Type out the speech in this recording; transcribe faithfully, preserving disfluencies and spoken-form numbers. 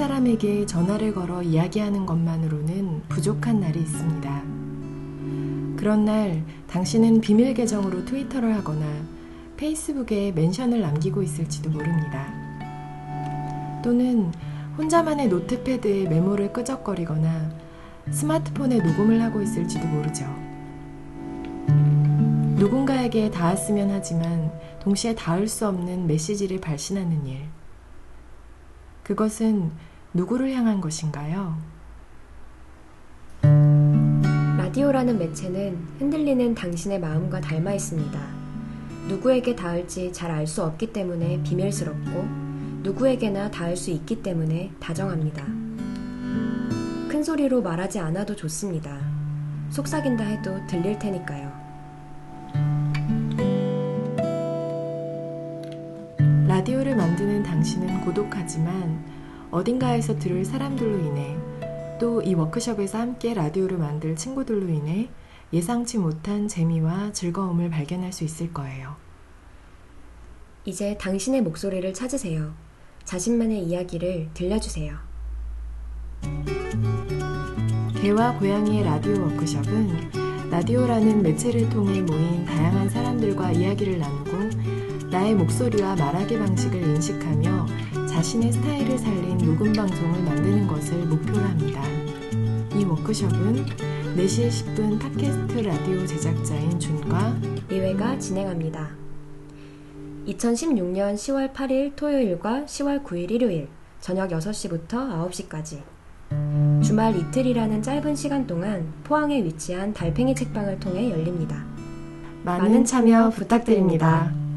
사람에게 전화를 걸어 이야기하는 것만으로는 부족한 날이 있습니다. 그런 날 당신은 비밀 계정으로 트위터를 하거나 페이스북에 멘션을 남기고 있을지도 모릅니다. 또는 혼자만의 노트패드에 메모를 끄적거리거나 스마트폰에 녹음을 하고 있을지도 모르죠. 누군가에게 닿았으면 하지만 동시에 닿을 수 없는 메시지를 발신하는 일. 그것은 누구를 향한 것인가요? 라디오라는 매체는 흔들리는 당신의 마음과 닮아 있습니다. 누구에게 닿을지 잘 알 수 없기 때문에 비밀스럽고 누구에게나 닿을 수 있기 때문에 다정합니다. 큰 소리로 말하지 않아도 좋습니다. 속삭인다 해도 들릴 테니까요. 라디오를 만드는 당신은 고독하지만 어딘가에서 들을 사람들로 인해 또 이 워크숍에서 함께 라디오를 만들 친구들로 인해 예상치 못한 재미와 즐거움을 발견할 수 있을 거예요. 이제 당신의 목소리를 찾으세요. 자신만의 이야기를 들려주세요. 개와 고양이의 라디오 워크숍은 라디오라는 매체를 통해 모인 다양한 사람들과 이야기를 나누고 나의 목소리와 말하기 방식을 인식하며 자신의 스타일을 살린 녹음 방송을 만드는 것을 목표로 합니다. 이 워크숍은 네시이십분 팟캐스트 라디오 제작자인 준과 이회가 진행합니다. 이천십육년 시월 팔일 토요일과 시월 구일 일요일 저녁 여섯시부터 아홉시까지 주말 이틀이라는 짧은 시간 동안 포항에 위치한 달팽이 책방을 통해 열립니다. 많은 참여 부탁드립니다.